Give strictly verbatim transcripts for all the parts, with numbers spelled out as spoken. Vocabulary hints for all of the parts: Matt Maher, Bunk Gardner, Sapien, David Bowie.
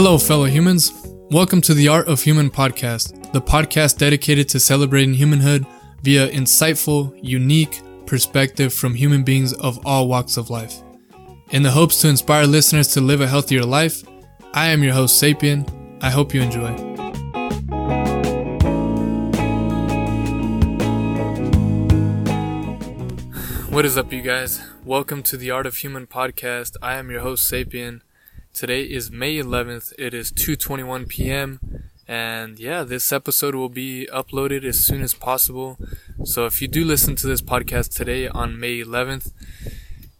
Hello, fellow humans. Welcome to the Art of Human podcast, the podcast dedicated to celebrating humanhood via insightful, unique perspective from human beings of all walks of life. In the hopes to inspire listeners to live a healthier life, I am your host, Sapien. I hope you enjoy. What is up, you guys? Welcome to the Art of Human podcast. I am your host, Sapien. Today is May eleventh, it is two twenty-one p.m, and yeah, this episode will be uploaded as soon as possible. So if you do listen to this podcast today on May eleventh,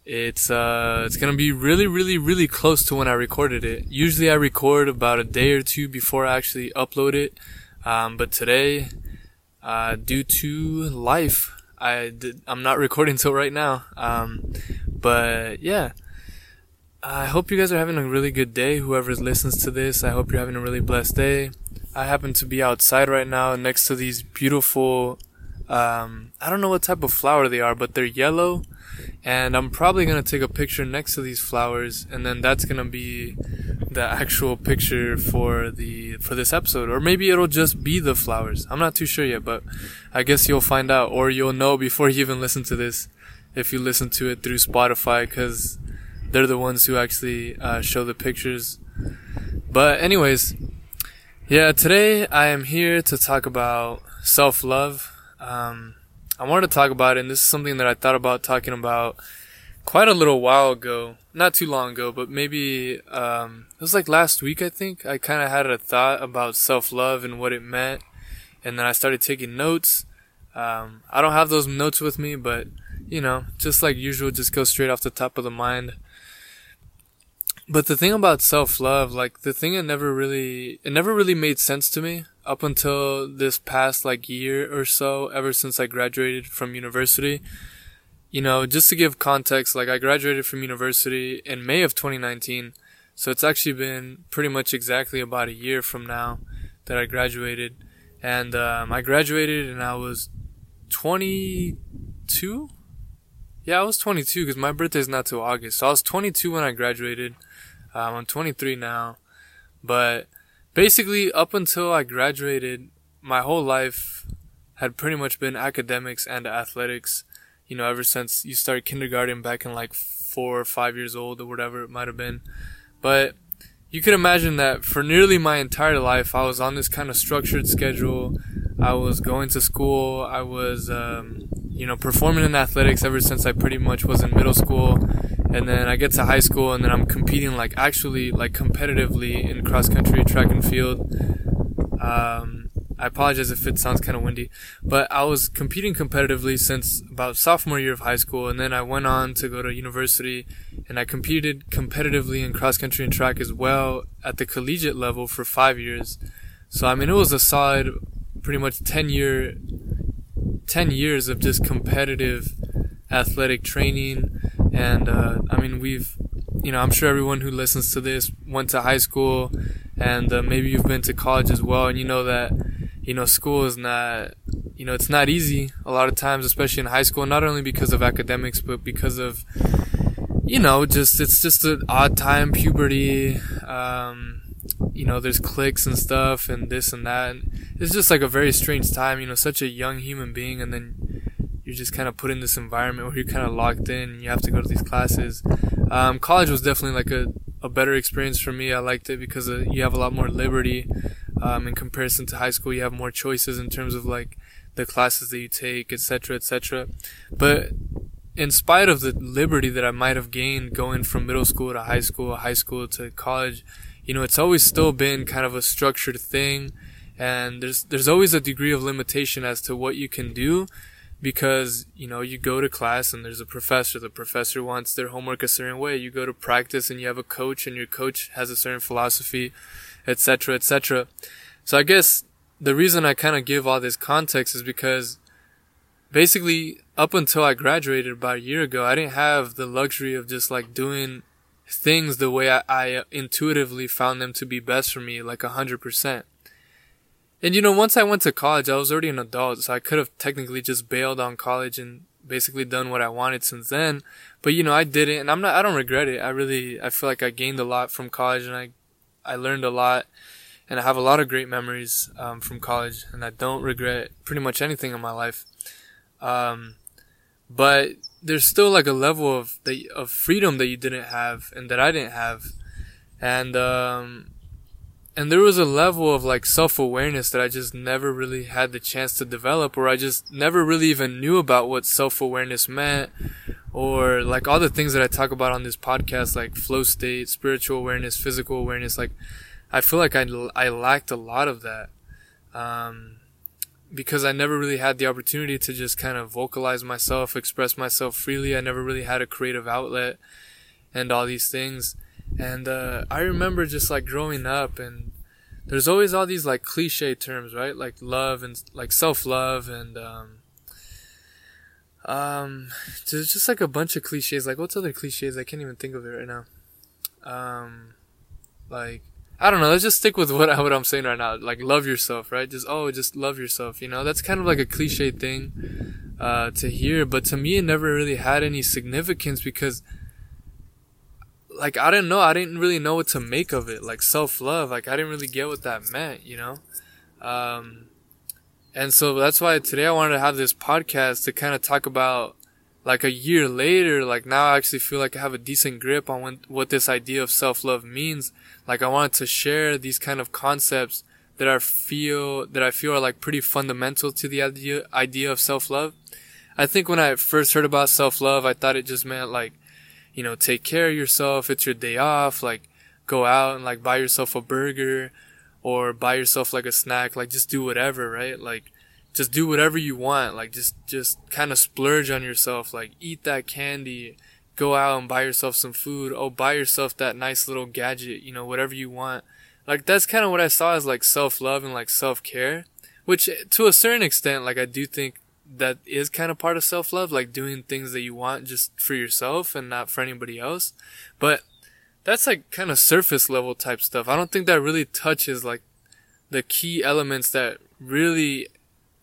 it's uh, it's going to be really, really, really close to when I recorded it. Usually I record about a day or two before I actually upload it, um, but today, uh, due to life, I did, I'm not recording till right now, um, but yeah. I hope you guys are having a really good day, whoever listens to this. I hope you're having a really blessed day. I happen to be outside right now next to these beautiful, um, I don't know what type of flower they are, but they're yellow. And I'm probably going to take a picture next to these flowers, and then that's going to be the actual picture for the for this episode. Or maybe it'll just be the flowers. I'm not too sure yet, but I guess you'll find out, or you'll know before you even listen to this, if you listen to it through Spotify, because they're the ones who actually uh, show the pictures. But anyways, yeah, today I am here to talk about self-love. Um, I wanted to talk about it, and this is something that I thought about talking about quite a little while ago. Not too long ago, but maybe um, it was like last week, I think. I kind of had a thought about self-love and what it meant. And then I started taking notes. Um, I don't have those notes with me, but, you know, just like usual, just go straight off the top of the mind. But the thing about self-love, like the thing that never really, it never really made sense to me up until this past like year or so, ever since I graduated from university. You know, just to give context, like I graduated from university in May of twenty nineteen. So it's actually been pretty much exactly about a year from now that I graduated. And um, I graduated and I was twenty-two. Yeah, I was twenty-two because my birthday is not till August. So I was twenty-two when I graduated. Um, I'm twenty-three now, but basically up until I graduated, my whole life had pretty much been academics and athletics, you know, ever since you started kindergarten back in like four or five years old or whatever it might have been. But you could imagine that for nearly my entire life, I was on this kind of structured schedule. I was going to school. I was, um, you know, performing in athletics ever since I pretty much was in middle school. And then I get to high school, and then I'm competing, like, actually, like, competitively in cross-country, track and field. Um, I apologize if it sounds kind of windy. But I was competing competitively since about sophomore year of high school, and then I went on to go to university, and I competed competitively in cross-country and track as well at the collegiate level for five years. So, I mean, it was a solid pretty much ten year, ten years of just competitive athletic training. And, uh, I mean, we've, you know, I'm sure everyone who listens to this went to high school, and uh, maybe you've been to college as well. And you know that, you know, school is not, you know, it's not easy a lot of times, especially in high school, not only because of academics, but because of, you know, just, it's just an odd time, puberty, um, you know, there's cliques and stuff and this and that. And it's just like a very strange time, you know, such a young human being. And then you're just kind of put in this environment where you're kind of locked in and you have to go to these classes. Um, college was definitely like a, a better experience for me. I liked it because of, you have a lot more liberty. Um, in comparison to high school, you have more choices in terms of like the classes that you take, et cetera, et cetera. But in spite of the liberty that I might have gained going from middle school to high school, high school to college, you know, it's always still been kind of a structured thing. And there's there's always a degree of limitation as to what you can do. Because, you know, you go to class and there's a professor. The professor wants their homework a certain way. You go to practice and you have a coach, and your coach has a certain philosophy, et cetera, et cetera. So I guess the reason I kind of give all this context is because basically up until I graduated about a year ago, I didn't have the luxury of just like doing things the way I, I intuitively found them to be best for me, like one hundred percent. And, you know, once I went to college, I was already an adult, so I could have technically just bailed on college and basically done what I wanted since then. But, you know, I didn't, and I'm not, I don't regret it. I really, I feel like I gained a lot from college, and I I learned a lot, and I have a lot of great memories um, from college, and I don't regret pretty much anything in my life. Um, but there's still like a level of the, of freedom that you didn't have and that I didn't have. And, um, and there was a level of like self-awareness that I just never really had the chance to develop, or I just never really even knew about what self-awareness meant, or like all the things that I talk about on this podcast, like flow state, spiritual awareness, physical awareness. Like I feel like I, I lacked a lot of that. Um, because I never really had the opportunity to just kind of vocalize myself, express myself freely. I never really had a creative outlet and all these things. And, uh, I remember just like growing up, and there's always all these like cliche terms, right? Like love and like self-love and, um, um, there's just like a bunch of cliches. Like what's other cliches? I can't even think of it right now. Um, like, I don't know. Let's just stick with what, I, what I'm saying right now. Like love yourself, right? Just, oh, just love yourself. You know, that's kind of like a cliche thing, uh, to hear, but to me, it never really had any significance because like, I didn't know. I didn't really know what to make of it. Like self-love, like I didn't really get what that meant, you know? Um, and so that's why today I wanted to have this podcast to kind of talk about like a year later, like now I actually feel like I have a decent grip on when, what this idea of self-love means. Like I wanted to share these kind of concepts that I feel, that I feel are like pretty fundamental to the idea, idea of self-love. I think when I first heard about self-love, I thought it just meant like, you know, take care of yourself. It's your day off. Like go out and like buy yourself a burger or buy yourself like a snack. Like just do whatever, right? Like just do whatever you want. Like just, just kind of splurge on yourself. Like eat that candy, go out and buy yourself some food. Oh, buy yourself that nice little gadget, you know, whatever you want. Like that's kind of what I saw as like self-love and like self-care, which to a certain extent, like I do think that is kind of part of self-love, like doing things that you want just for yourself and not for anybody else. But that's like kind of surface level type stuff. I don't think that really touches like the key elements that really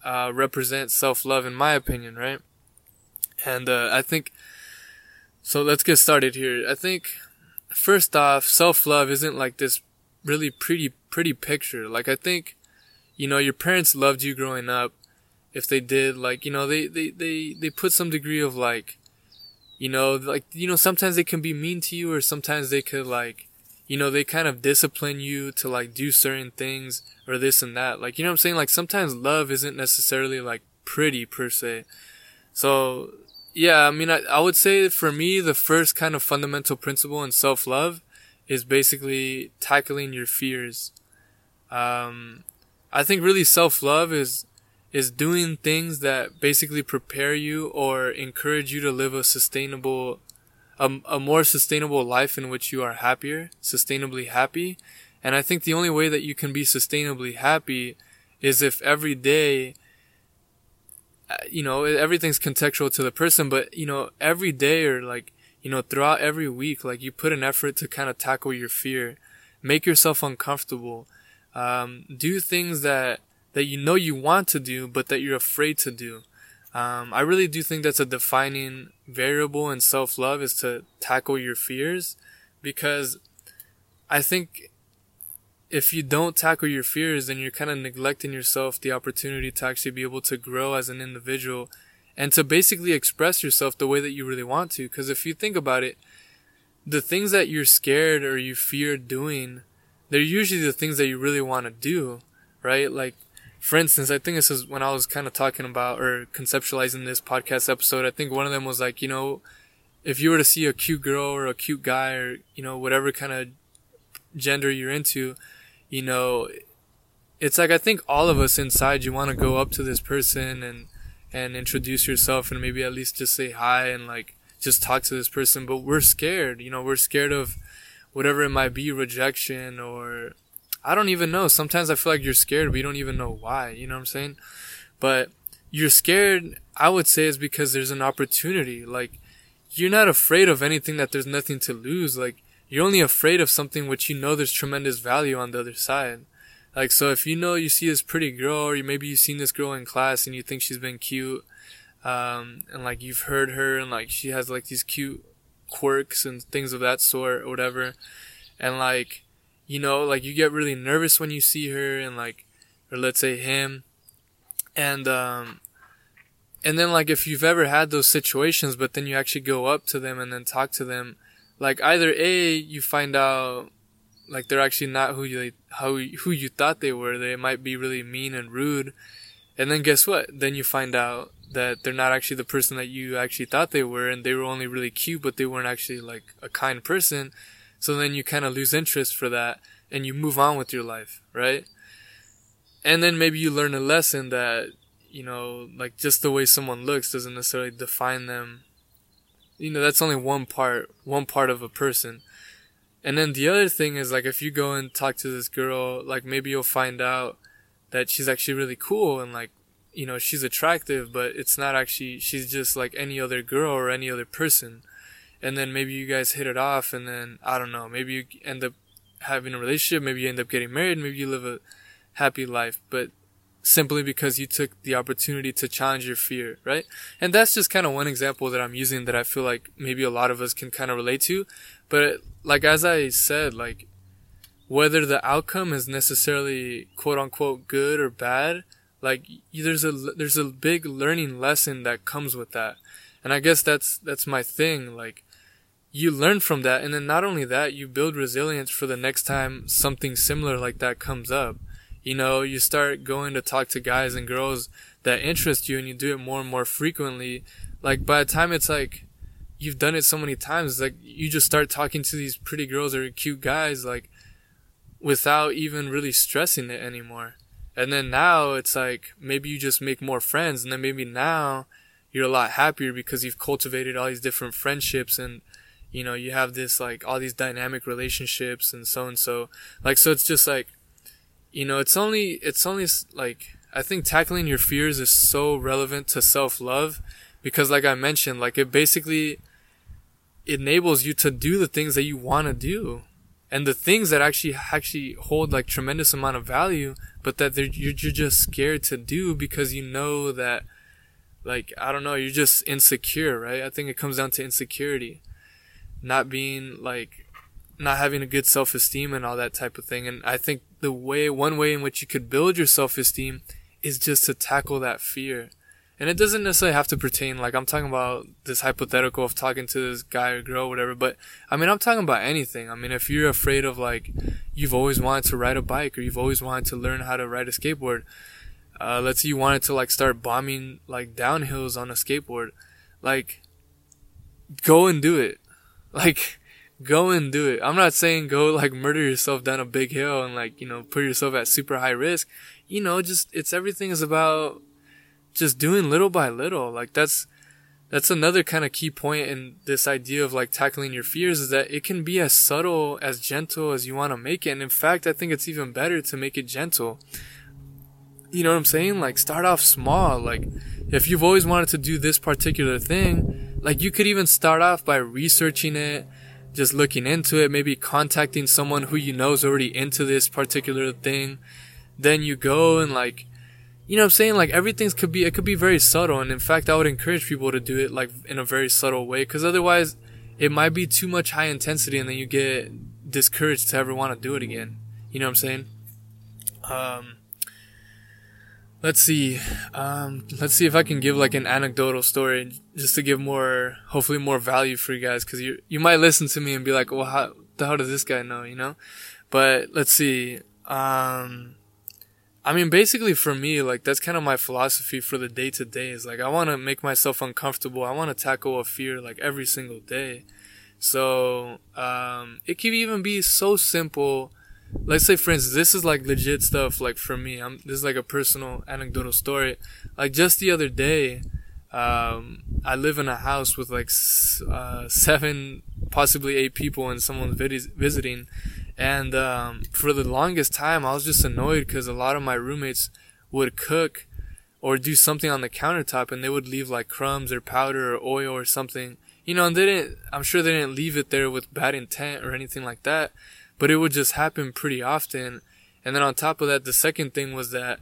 uh represent self-love in my opinion, right? And uh I think, so let's get started here. I think first off, self-love isn't like this really pretty, pretty picture. Like I think, you know, your parents loved you growing up. If they did, like, you know, they, they, they, they put some degree of like, you know, like, you know, sometimes they can be mean to you, or sometimes they could like, you know, they kind of discipline you to like do certain things or this and that. Like, you know what I'm saying? Like sometimes love isn't necessarily like pretty per se. So yeah, I mean, I, I would say for me, the first kind of fundamental principle in self-love is basically tackling your fears. Um, I think really self-love is, is doing things that basically prepare you or encourage you to live a sustainable, a, a more sustainable life in which you are happier, sustainably happy. And I think the only way that you can be sustainably happy is if every day, you know, everything's contextual to the person, but, you know, every day or like, you know, throughout every week, like you put an effort to kind of tackle your fear, make yourself uncomfortable, um, do things that, that you know you want to do, but that you're afraid to do. Um, I really do think that's a defining variable in self-love, is to tackle your fears, because I think if you don't tackle your fears, then you're kind of neglecting yourself the opportunity to actually be able to grow as an individual and to basically express yourself the way that you really want to. Because if you think about it, the things that you're scared or you fear doing, they're usually the things that you really want to do, right? Like, for instance, I think this is when I was kind of talking about or conceptualizing this podcast episode, I think one of them was like, you know, if you were to see a cute girl or a cute guy or, you know, whatever kind of gender you're into, you know, it's like, I think all of us inside, you want to go up to this person and, and introduce yourself and maybe at least just say hi and like just talk to this person. But we're scared, you know, we're scared of whatever it might be, rejection or, I don't even know. Sometimes I feel like you're scared, but you don't even know why. You know what I'm saying? But you're scared, I would say, is because there's an opportunity. Like, you're not afraid of anything that there's nothing to lose. Like, you're only afraid of something which you know there's tremendous value on the other side. Like, so if you know you see this pretty girl, or maybe you've seen this girl in class and you think she's been cute, um, and like you've heard her and like she has like these cute quirks and things of that sort or whatever. And like, you know, like, you get really nervous when you see her, and like, or let's say him. And, um, and then like, if you've ever had those situations, but then you actually go up to them and then talk to them, like, either A, you find out, like, they're actually not who you, how, who you thought they were. They might be really mean and rude. And then guess what? Then you find out that they're not actually the person that you actually thought they were, and they were only really cute, but they weren't actually like a kind person. So then you kind of lose interest for that and you move on with your life, right? And then maybe you learn a lesson that, you know, like, just the way someone looks doesn't necessarily define them. You know, that's only one part, one part of a person. And then the other thing is, like, if you go and talk to this girl, like, maybe you'll find out that she's actually really cool and, like, you know, she's attractive, but it's not actually, she's just like any other girl or any other person. And then maybe you guys hit it off, and then, I don't know, maybe you end up having a relationship, maybe you end up getting married, maybe you live a happy life, but simply because you took the opportunity to challenge your fear, right? And that's just kind of one example that I'm using that I feel like maybe a lot of us can kind of relate to. But like, as I said, like, whether the outcome is necessarily quote unquote good or bad, like, there's a, there's a big learning lesson that comes with that. And I guess that's, that's my thing. Like, you learn from that. And then not only that, you build resilience for the next time something similar like that comes up. You know, you start going to talk to guys and girls that interest you, and you do it more and more frequently. Like, by the time it's like, you've done it so many times, like, you just start talking to these pretty girls or cute guys, like, without even really stressing it anymore. And then now it's like, maybe you just make more friends, and then maybe now you're a lot happier because you've cultivated all these different friendships, and, you know, you have this, like, all these dynamic relationships and so and so. Like, so it's just like, you know, it's only, it's only like, I think tackling your fears is so relevant to self-love because, like I mentioned, like, it basically enables you to do the things that you want to do, and the things that actually, actually hold like tremendous amount of value, but that you're, you're just scared to do because you know that, like, I don't know, you're just insecure, right? I think it comes down to insecurity, not being like, not having a good self-esteem and all that type of thing. And I think the way, one way in which you could build your self-esteem is just to tackle that fear. And it doesn't necessarily have to pertain, like, I'm talking about this hypothetical of talking to this guy or girl or whatever, but I mean, I'm talking about anything. I mean, if you're afraid of, like, you've always wanted to ride a bike, or you've always wanted to learn how to ride a skateboard. Uh, let's say you wanted to, like, start bombing, like, downhills on a skateboard. Like, go and do it. Like, go and do it. I'm not saying go, like, murder yourself down a big hill and, like, you know, put yourself at super high risk. You know, just, it's, everything is about just doing little by little. Like, that's, that's another kind of key point in this idea of, like, tackling your fears, is that it can be as subtle, as gentle as you want to make it. And in fact, I think it's even better to make it gentle. You know what I'm saying? Like, start off small. Like, if you've always wanted to do this particular thing, like, you could even start off by researching it, just looking into it, maybe contacting someone who you know is already into this particular thing. Then you go and, like, you know what I'm saying? Like, everything's could be, it could be very subtle. And in fact, I would encourage people to do it, like, in a very subtle way, because otherwise it might be too much high intensity, and then you get discouraged to ever want to do it again. You know what I'm saying? Um, let's see. Um, let's see if I can give, like, an anecdotal story just to give more, hopefully more value for you guys. Cause you, you might listen to me and be like, well, how the hell does this guy know? You know, but let's see. Um, I mean, basically for me, like, that's kind of my philosophy for the day to day, is like, I want to make myself uncomfortable. I want to tackle a fear, like, every single day. So, um, it can even be so simple. Let's say, for instance, this is, like, legit stuff. Like, for me, I'm, this is like a personal anecdotal story. Like, just the other day, um, I live in a house with, like, s- uh, seven, possibly eight people, and someone's vid- visiting. And, um, for the longest time, I was just annoyed because a lot of my roommates would cook or do something on the countertop, and they would leave, like, crumbs or powder or oil or something, you know, and they didn't, I'm sure they didn't leave it there with bad intent or anything like that, but it would just happen pretty often. And then on top of that, the second thing was that,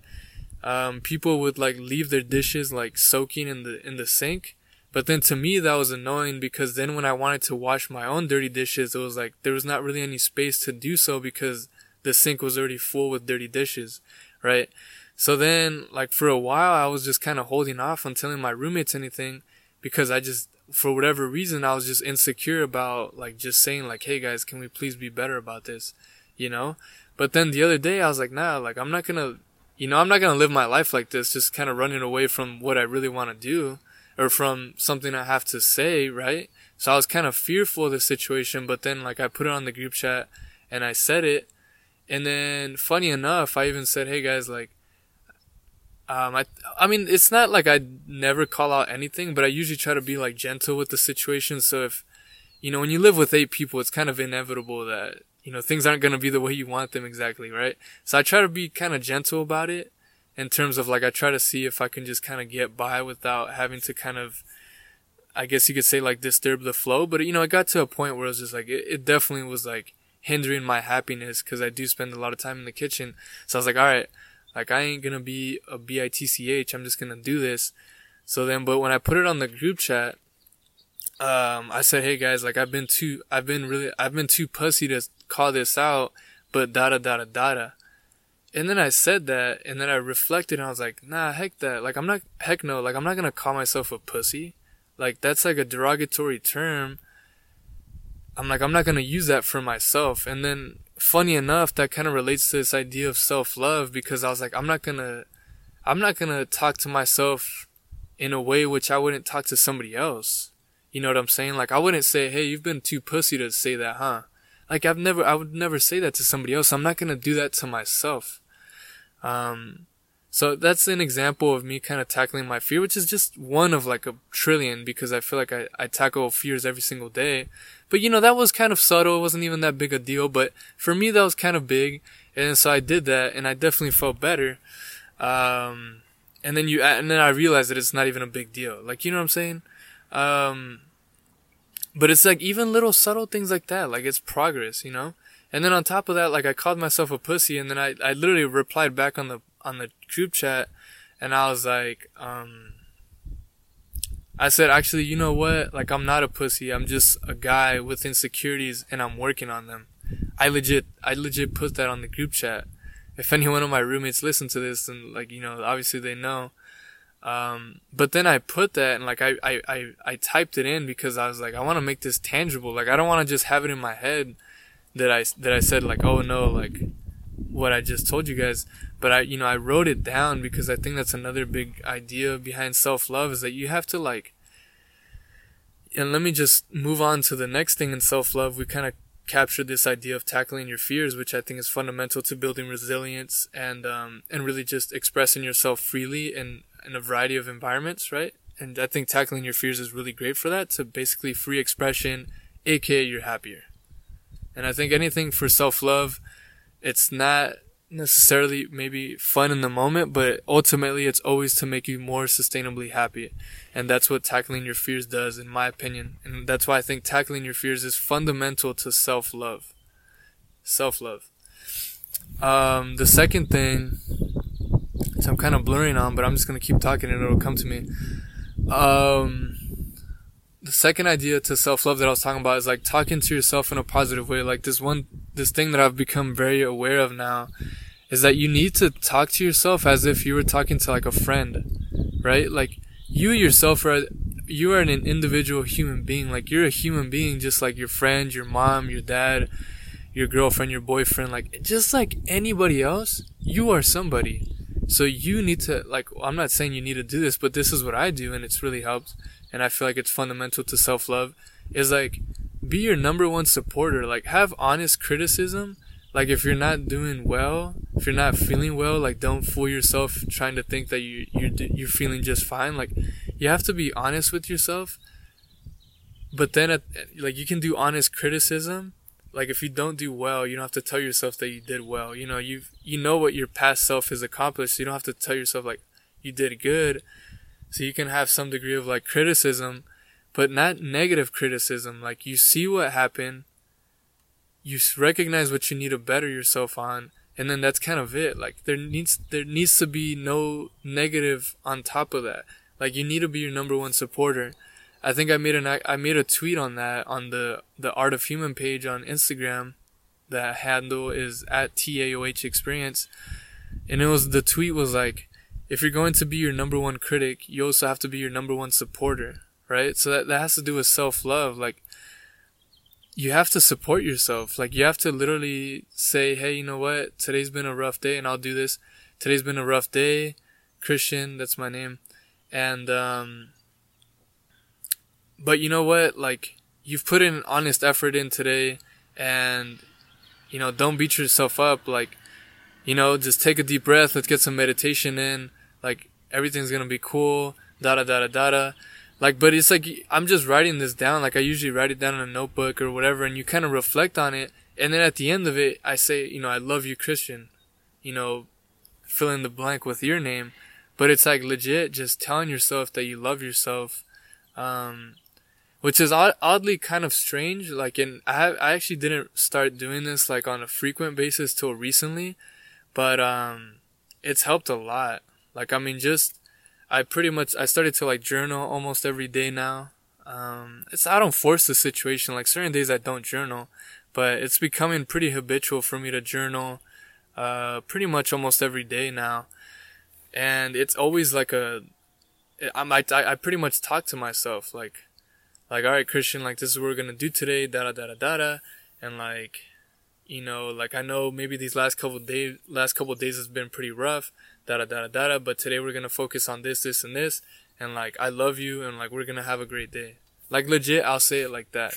um, people would, like, leave their dishes, like, soaking in the, in the sink. But then to me, that was annoying because then when I wanted to wash my own dirty dishes, it was like there was not really any space to do so because the sink was already full with dirty dishes, right? So then, like, for a while, I was just kind of holding off on telling my roommates anything because I just, for whatever reason, I was just insecure about, like, just saying, like, hey, guys, can we please be better about this, you know? But then the other day, I was like, nah, like, I'm not going to, you know, I'm not going to live my life like this, just kind of running away from what I really want to do or from something I have to say, right? So I was kind of fearful of the situation, but then, like, I put it on the group chat and I said it. And then, funny enough, I even said, hey, guys, like, Um, I, I mean, it's not like I never call out anything, but I usually try to be, like, gentle with the situation. So if, you know, when you live with eight people, it's kind of inevitable that, you know, things aren't going to be the way you want them exactly, right? So I try to be kind of gentle about it in terms of, like, I try to see if I can just kind of get by without having to kind of, I guess you could say, like, disturb the flow. But, you know, it got to a point where it was just like, it, it definitely was, like, hindering my happiness because I do spend a lot of time in the kitchen. So I was like, all right. Like, I ain't gonna be a bitch. I'm just gonna do this. So then, but when I put it on the group chat, um, I said, hey guys, like, I've been too, I've been really, I've been too pussy to call this out, but da-da, da-da, da-da. And then I said that, and then I reflected, and I was like, nah, heck that. Like, I'm not, heck no, like, I'm not gonna call myself a pussy. Like, that's like a derogatory term. I'm like, I'm not gonna use that for myself. And then, funny enough, that kind of relates to this idea of self-love because I was like, I'm not gonna, I'm not gonna talk to myself in a way which I wouldn't talk to somebody else. You know what I'm saying? Like, I wouldn't say, hey, you've been too pussy to say that, huh? Like, I've never, I would never say that to somebody else. I'm not gonna do that to myself. Um, so that's an example of me kind of tackling my fear, which is just one of like a trillion because I feel like I, I tackle fears every single day. But, you know, that was kind of subtle. It wasn't even that big a deal. But for me, that was kind of big. And so I did that. And I definitely felt better. Um, and then you, and then I realized that it's not even a big deal. Like, you know what I'm saying? Um, but it's like even little subtle things like that. Like, it's progress, you know? And then on top of that, like, I called myself a pussy. And then I, I literally replied back on the, on the group chat. And I was like, um... I said, actually, you know what? Like, I'm not a pussy. I'm just a guy with insecurities and I'm working on them. I legit, I legit put that on the group chat. If any one of my roommates listen to this, then, like, you know, obviously they know. Um, but then I put that and, like, I, I, I, I typed it in because I was like, I want to make this tangible. Like, I don't want to just have it in my head that I, that I said, like, oh no, like, what I just told you guys. But I, you know, I wrote it down because I think that's another big idea behind self-love is that you have to, like, and let me just move on to the next thing in self-love. We kind of captured this idea of tackling your fears, which I think is fundamental to building resilience and, um, and really just expressing yourself freely in, in a variety of environments, right? And I think tackling your fears is really great for that, to basically free expression, aka you're happier. And I think anything for self-love, it's not necessarily maybe fun in the moment, but ultimately it's always to make you more sustainably happy. And that's what tackling your fears does, in my opinion. And that's why I think tackling your fears is fundamental to self-love. Self-love. Um, the second thing, so I'm kind of blurring on, but I'm just going to keep talking and it'll come to me. Um, the second idea to self-love that I was talking about is, like, talking to yourself in a positive way. Like, this one, this thing that I've become very aware of now is that you need to talk to yourself as if you were talking to, like, a friend, right? Like, you yourself are, you are an individual human being. Like, you're a human being just like your friend, your mom, your dad, your girlfriend, your boyfriend. Like, just like anybody else, you are somebody. So you need to, like, I'm not saying you need to do this, but this is what I do and it's really helped. And I feel like it's fundamental to self-love is, like, be your number one supporter. Like, have honest criticism. Like, if you're not doing well, if you're not feeling well, like, don't fool yourself trying to think that you, you're, you're feeling just fine. Like, you have to be honest with yourself. But then, at, like, you can do honest criticism. Like, if you don't do well, you don't have to tell yourself that you did well. You know, you've, you know what your past self has accomplished. So you don't have to tell yourself, like, you did good. So you can have some degree of, like, criticism, but not negative criticism. Like, you see what happened, you recognize what you need to better yourself on, and then that's kind of it. Like, there needs, there needs to be no negative on top of that. Like, you need to be your number one supporter. I think I made an I made a tweet on that on the the Art of Human page on Instagram. that handle is at T A O H Experience. And it was, the tweet was like, if you're going to be your number one critic, you also have to be your number one supporter, right? So that, that has to do with self-love. Like, you have to support yourself. Like, you have to literally say, hey, you know what? Today's been a rough day, and I'll do this. Today's been a rough day. Christian, that's my name. And, um, but you know what? Like, you've put an honest effort in today, and, you know, don't beat yourself up. Like, you know, just take a deep breath. Let's get some meditation in. Like, everything's going to be cool. Da da da da da da. Like, but it's like, I'm just writing this down. Like, I usually write it down in a notebook or whatever, and you kind of reflect on it. And then at the end of it, I say, you know, I love you, Christian. You know, fill in the blank with your name. But it's like legit just telling yourself that you love yourself. Um, which is odd, oddly kind of strange. Like, and I, I actually didn't start doing this like on a frequent basis till recently, but, um, it's helped a lot. Like, I mean, just, I pretty much, I started to like journal almost every day now. Um, it's, I don't force the situation. Like, certain days I don't journal, but it's becoming pretty habitual for me to journal, uh, pretty much almost every day now. And it's always like a, I'm, I, I pretty much talk to myself, like, like, all right, Christian, like, this is what we're going to do today, da da da da da da. And like, you know, like, I know maybe these last couple of days, last couple of days has been pretty rough, da da da da da da, but today we're going to focus on this, this, and this. And like, I love you. And like, we're going to have a great day. Like, legit, I'll say it like that.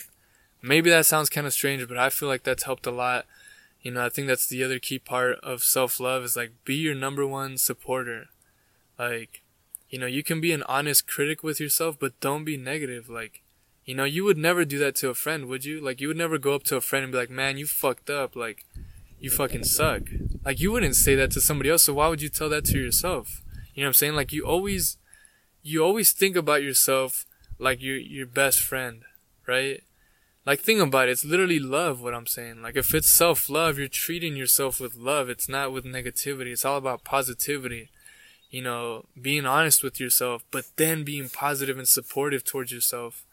Maybe that sounds kind of strange, but I feel like that's helped a lot. You know, I think that's the other key part of self-love is like, be your number one supporter. Like, you know, you can be an honest critic with yourself, but don't be negative. Like, you know, you would never do that to a friend, would you? Like, you would never go up to a friend and be like, man, you fucked up. Like, you fucking suck. Like, you wouldn't say that to somebody else. So why would you tell that to yourself? You know what I'm saying? Like, you always, you always think about yourself like your, your best friend, right? Like, think about it. It's literally love, what I'm saying. Like, if it's self-love, you're treating yourself with love. It's not with negativity. It's all about positivity. You know, being honest with yourself, but then being positive and supportive towards yourself.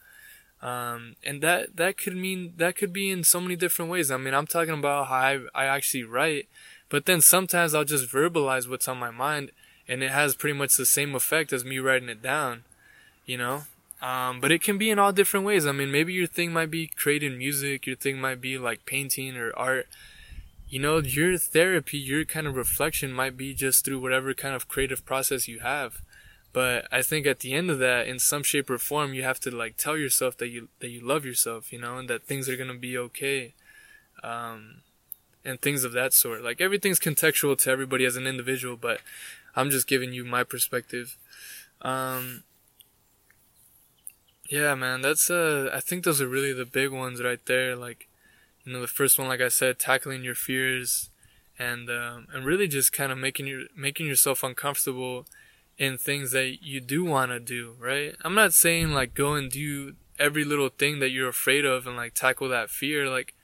Um, and that, that could mean, that could be in so many different ways. I mean, I'm talking about how I, I actually write, but then sometimes I'll just verbalize what's on my mind, and it has pretty much the same effect as me writing it down, you know? Um, but it can be in all different ways. I mean, maybe your thing might be creating music. Your thing might be like painting or art. You know, your therapy, your kind of reflection might be just through whatever kind of creative process you have. But I think at the end of that, in some shape or form, you have to like tell yourself that you, that you love yourself, you know, and that things are going to be okay. Um, and things of that sort. Like, everything's contextual to everybody as an individual, but I'm just giving you my perspective. Um, Yeah, man, that's, uh, I think those are really the big ones right there. Like, you know, the first one, like I said, tackling your fears and, um, and really just kind of making your, making yourself uncomfortable in things that you do want to do, right? I'm not saying like go and do every little thing that you're afraid of and like tackle that fear. Like,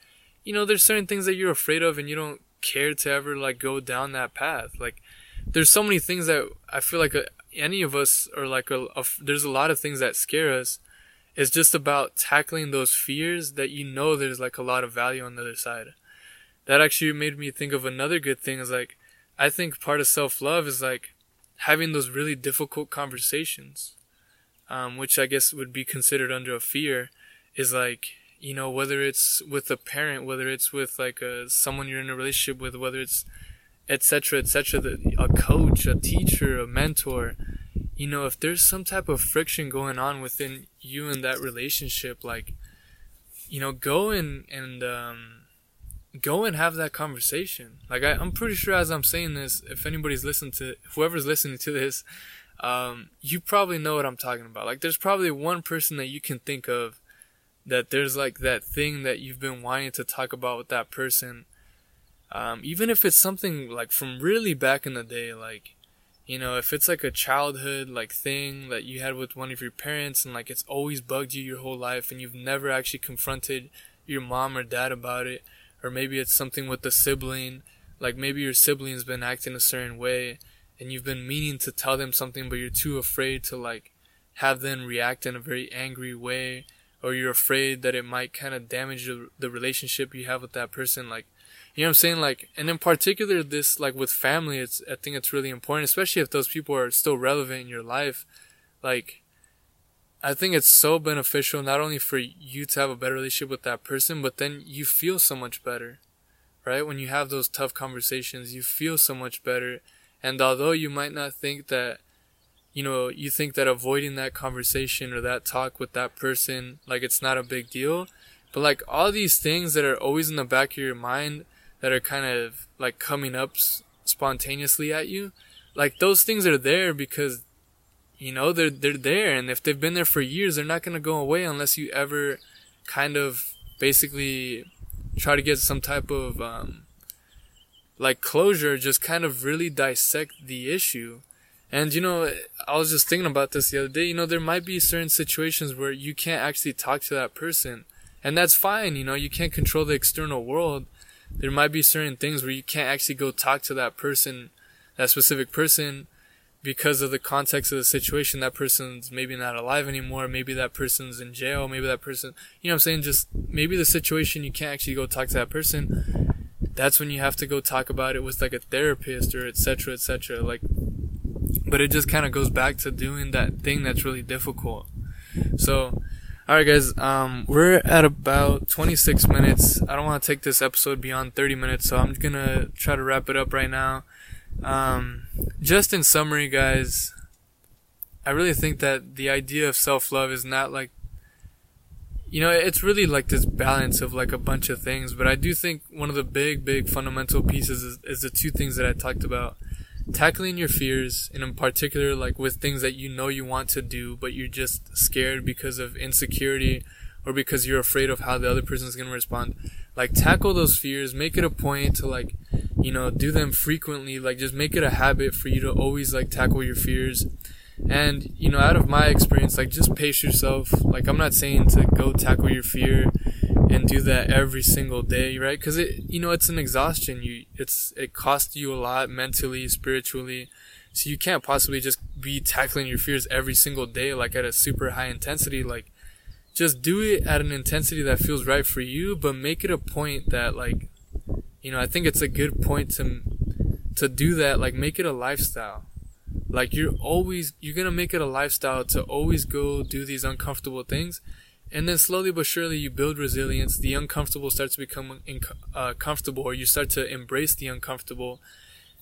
you know, there's certain things that you're afraid of and you don't care to ever like go down that path. Like, there's so many things that I feel like a, any of us are like, a, a, there's a lot of things that scare us. It's just about tackling those fears that you know there's like a lot of value on the other side. That actually made me think of another good thing is like, I think part of self-love is like having those really difficult conversations, um, which I guess would be considered under a fear, is like, you know, whether it's with a parent, whether it's with like a, someone you're in a relationship with, whether it's et cetera, et cetera, the, a coach, a teacher, a mentor. You know, if there's some type of friction going on within you and that relationship, like, you know, go and, and, um, go and have that conversation. Like, I, I'm pretty sure as I'm saying this, if anybody's listened to, whoever's listening to this, um, you probably know what I'm talking about. Like, there's probably one person that you can think of that there's like that thing that you've been wanting to talk about with that person. Um, even if it's something like from really back in the day, like, you know, if it's like a childhood like thing that you had with one of your parents and like it's always bugged you your whole life and you've never actually confronted your mom or dad about it, or maybe it's something with a sibling, like maybe your sibling's been acting a certain way and you've been meaning to tell them something but you're too afraid to like have them react in a very angry way, or you're afraid that it might kind of damage the, the relationship you have with that person. Like, You know what I'm saying? Like, and in particular, this, like, with family, it's, I think it's really important, especially if those people are still relevant in your life. Like, I think it's so beneficial, not only for you to have a better relationship with that person, but then you feel so much better, right? When you have those tough conversations, you feel so much better. And although you might not think that, you know, you think that avoiding that conversation or that talk with that person, like, it's not a big deal. But, like, all these things that are always in the back of your mind that are kind of, like, coming up s- spontaneously at you, like, those things are there because, you know, they're they're there. And if they've been there for years, they're not going to go away unless you ever kind of basically try to get some type of, um, like, closure, just kind of really dissect the issue. And, you know, I was just thinking about this the other day. You know, there might be certain situations where you can't actually talk to that person. And that's fine, you know, you can't control the external world. There might be certain things where you can't actually go talk to that person, that specific person, because of the context of the situation. That person's maybe not alive anymore. Maybe that person's in jail. Maybe that person, you know what I'm saying? Just maybe the situation, you can't actually go talk to that person. That's when you have to go talk about it with, like, a therapist or et cetera, et cetera. Like, but it just kind of goes back to doing that thing that's really difficult. So, alright guys, um, we're at about twenty-six minutes. I don't want to take this episode beyond thirty minutes, so I'm going to try to wrap it up right now. Um, just in summary, guys, I really think that the idea of self-love is not like, you know, it's really like this balance of, like, a bunch of things. But I do think one of the big, big fundamental pieces is, is the two things that I talked about. Tackling your fears, and in particular, like, with things that you know you want to do, but you're just scared because of insecurity or because you're afraid of how the other person is going to respond. Like, tackle those fears, make it a point to, like, you know, do them frequently. Like, just make it a habit for you to always, like, tackle your fears. And, you know, out of my experience, like, just pace yourself. Like, I'm not saying to go tackle your fear and do that every single day, right? Because it, you know, it's an exhaustion. You, it's, it costs you a lot mentally, spiritually. So you can't possibly just be tackling your fears every single day, like, at a super high intensity. Like, just do it at an intensity that feels right for you, but make it a point that, like, you know, I think it's a good point to, to do that. Like, make it a lifestyle. Like, you're always, you're gonna make it a lifestyle to always go do these uncomfortable things. And then slowly but surely you build resilience. The uncomfortable starts to become inc- uh, comfortable, or you start to embrace the uncomfortable.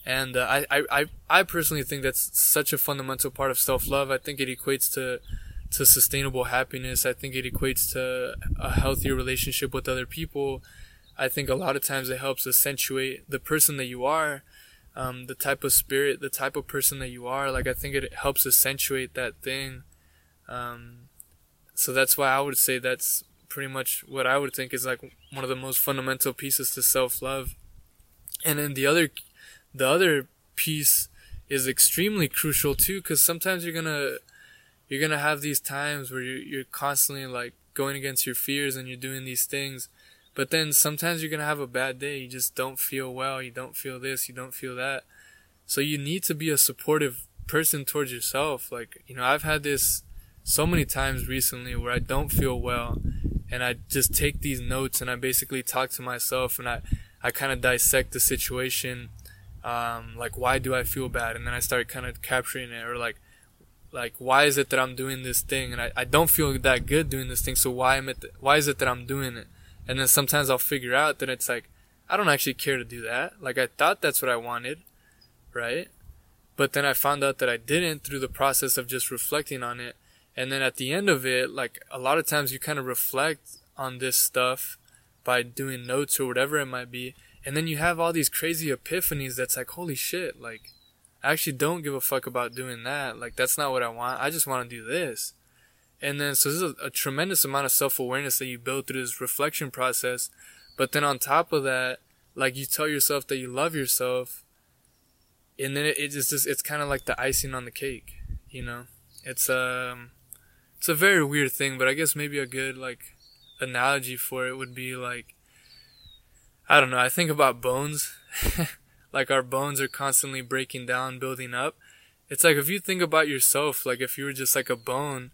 And uh, I, I, I personally think that's such a fundamental part of self-love. I think it equates to, to sustainable happiness. I think it equates to a healthier relationship with other people. I think a lot of times it helps accentuate the person that you are, um, the type of spirit, the type of person that you are. Like, I think it helps accentuate that thing. Um, So that's why I would say that's pretty much what I would think is, like, one of the most fundamental pieces to self-love. And then the other, the other piece is extremely crucial too, because sometimes you're gonna, you're gonna have these times where you're, you're constantly, like, going against your fears and you're doing these things. But then sometimes you're gonna have a bad day. You just don't feel well. You don't feel this. You don't feel that. So you need to be a supportive person towards yourself. Like, you know, I've had this so many times recently where I don't feel well, and I just take these notes and I basically talk to myself, and I, I kind of dissect the situation. Um, like, why do I feel bad? And then I start kind of capturing it, or like, like, why is it that I'm doing this thing? And I, I don't feel that good doing this thing. So why am it, th- why is it that I'm doing it? And then sometimes I'll figure out that it's like, I don't actually care to do that. Like, I thought that's what I wanted, right? But then I found out that I didn't through the process of just reflecting on it. And then at the end of it, like, a lot of times you kind of reflect on this stuff by doing notes or whatever it might be. And then you have all these crazy epiphanies that's like, holy shit, like, I actually don't give a fuck about doing that. Like, that's not what I want. I just want to do this. And then, so this is a, a tremendous amount of self-awareness that you build through this reflection process. But then on top of that, like, you tell yourself that you love yourself. And then it, it's just, it's kind of like the icing on the cake, you know? It's, um... It's a very weird thing, but I guess maybe a good, like, analogy for it would be, like, I don't know, I think about bones. Like, our bones are constantly breaking down, building up. It's like, if you think about yourself, like, if you were just, like, a bone,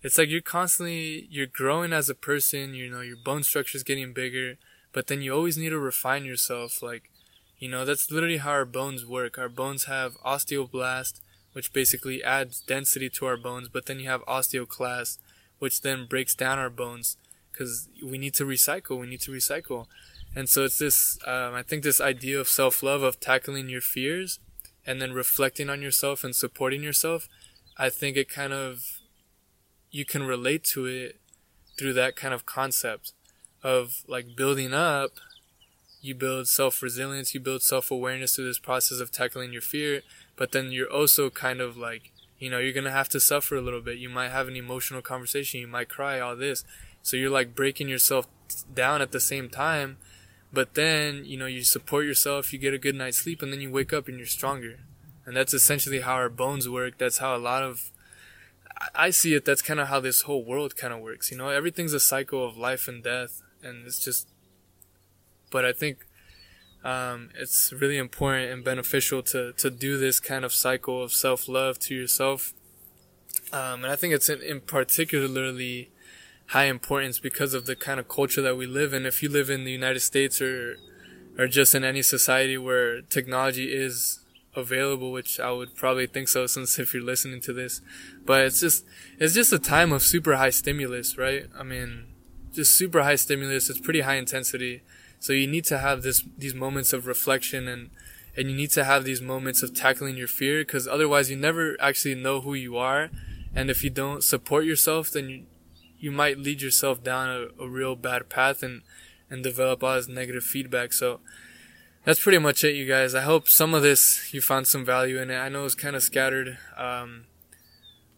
it's like you're constantly, you're growing as a person, you know, your bone structure is getting bigger, But then you always need to refine yourself. Like, you know, that's literally how our bones work. Our bones have osteoblast, which basically adds density to our bones. But then you have osteoclast, which then breaks down our bones, because we need to recycle. We need to recycle. And so it's this, um, I think this idea of self-love, of tackling your fears and then reflecting on yourself and supporting yourself. I think it kind of, you can relate to it through that kind of concept of like building up. You build self-resilience, you build self-awareness through this process of tackling your fear. But then you're also kind of like, you know, you're going to have to suffer a little bit. You might have an emotional conversation. You might cry, all this. So you're like breaking yourself down at the same time. But then, you know, you support yourself, you get a good night's sleep, and then you wake up and you're stronger. And that's essentially how our bones work. That's how a lot of, I see it, that's kind of how this whole world kind of works. You know, everything's a cycle of life and death. And it's just, but I think um, it's really important and beneficial to, to do this kind of cycle of self-love to yourself. Um, and I think it's in, in particularly high importance because of the kind of culture that we live in. If you live in the United States or or just in any society where technology is available, which I would probably think so, since if you're listening to this, but it's just it's just a time of super high stimulus, right? I mean, just super high stimulus. It's pretty high intensity. So you need to have this these moments of reflection, and and you need to have these moments of tackling your fear, because otherwise you never actually know who you are. And if you don't support yourself, then you you might lead yourself down a, a real bad path and and develop all this negative feedback. So that's pretty much it, you guys. I hope some of this, you found some value in it. I know it's kind of scattered um,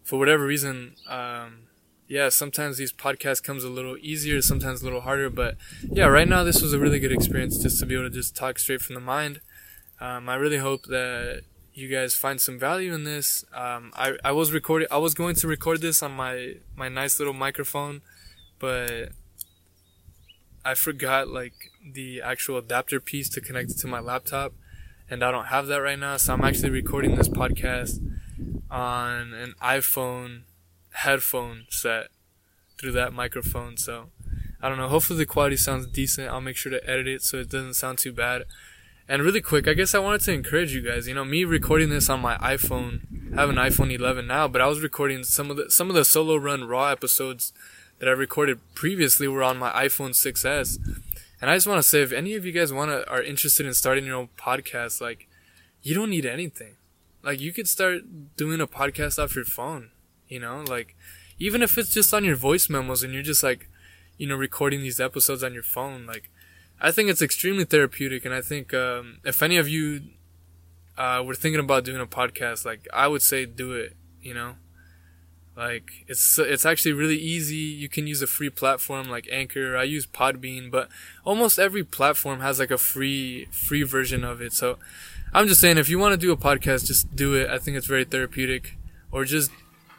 for whatever reason. Um, yeah, sometimes these podcasts comes a little easier, sometimes a little harder. But yeah, right now this was a really good experience just to be able to just talk straight from the mind. Um, I really hope that you guys find some value in this. Um, I, I was recording, I was going to record this on my, my nice little microphone, but I forgot like the actual adapter piece to connect it to my laptop, and I don't have that right now. So I'm actually recording this podcast on an iPhone headphone set through that microphone. So I don't know. Hopefully the quality sounds decent. I'll make sure to edit it so it doesn't sound too bad. And really quick, I guess I wanted to encourage you guys. You know, me recording this on my iPhone. I have an iPhone eleven now, but I was recording some of the some of the Solo Run Raw episodes that I recorded previously were on my iPhone six S. And I just want to say, if any of you guys want to are interested in starting your own podcast, like, you don't need anything. Like, you could start doing a podcast off your phone. You know, like, even if it's just on your voice memos and you're just like, you know, recording these episodes on your phone, like, I think it's extremely therapeutic. And I think um, if any of you uh, were thinking about doing a podcast, like, I would say do it, you know. Like, it's it's actually really easy. You can use a free platform like Anchor. I use Podbean, but almost every platform has like a free free version of it. So I'm just saying, if you want to do a podcast, just do it. I think it's very therapeutic. Or just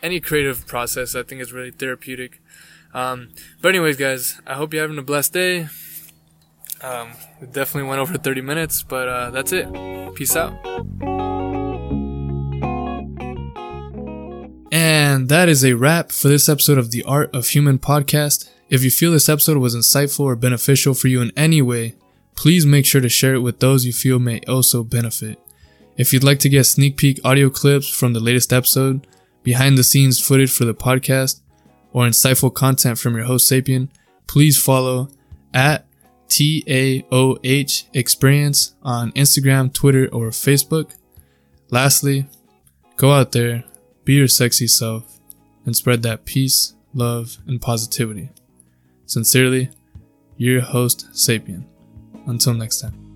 any creative process, I think it's really therapeutic. Um, but anyways, guys, I hope you're having a blessed day. Um, we definitely went over thirty minutes, but uh, that's it. Peace out. And that is a wrap for this episode of the Art of Human podcast. If you feel this episode was insightful or beneficial for you in any way, please make sure to share it with those you feel may also benefit. If you'd like to get sneak peek audio clips from the latest episode, behind the scenes footage for the podcast, or insightful content from your host Sapien, please follow at T A O H Experience on Instagram, Twitter, or Facebook. Lastly, go out there, be your sexy self, and spread that peace, love, and positivity. Sincerely, your host Sapien. Until next time.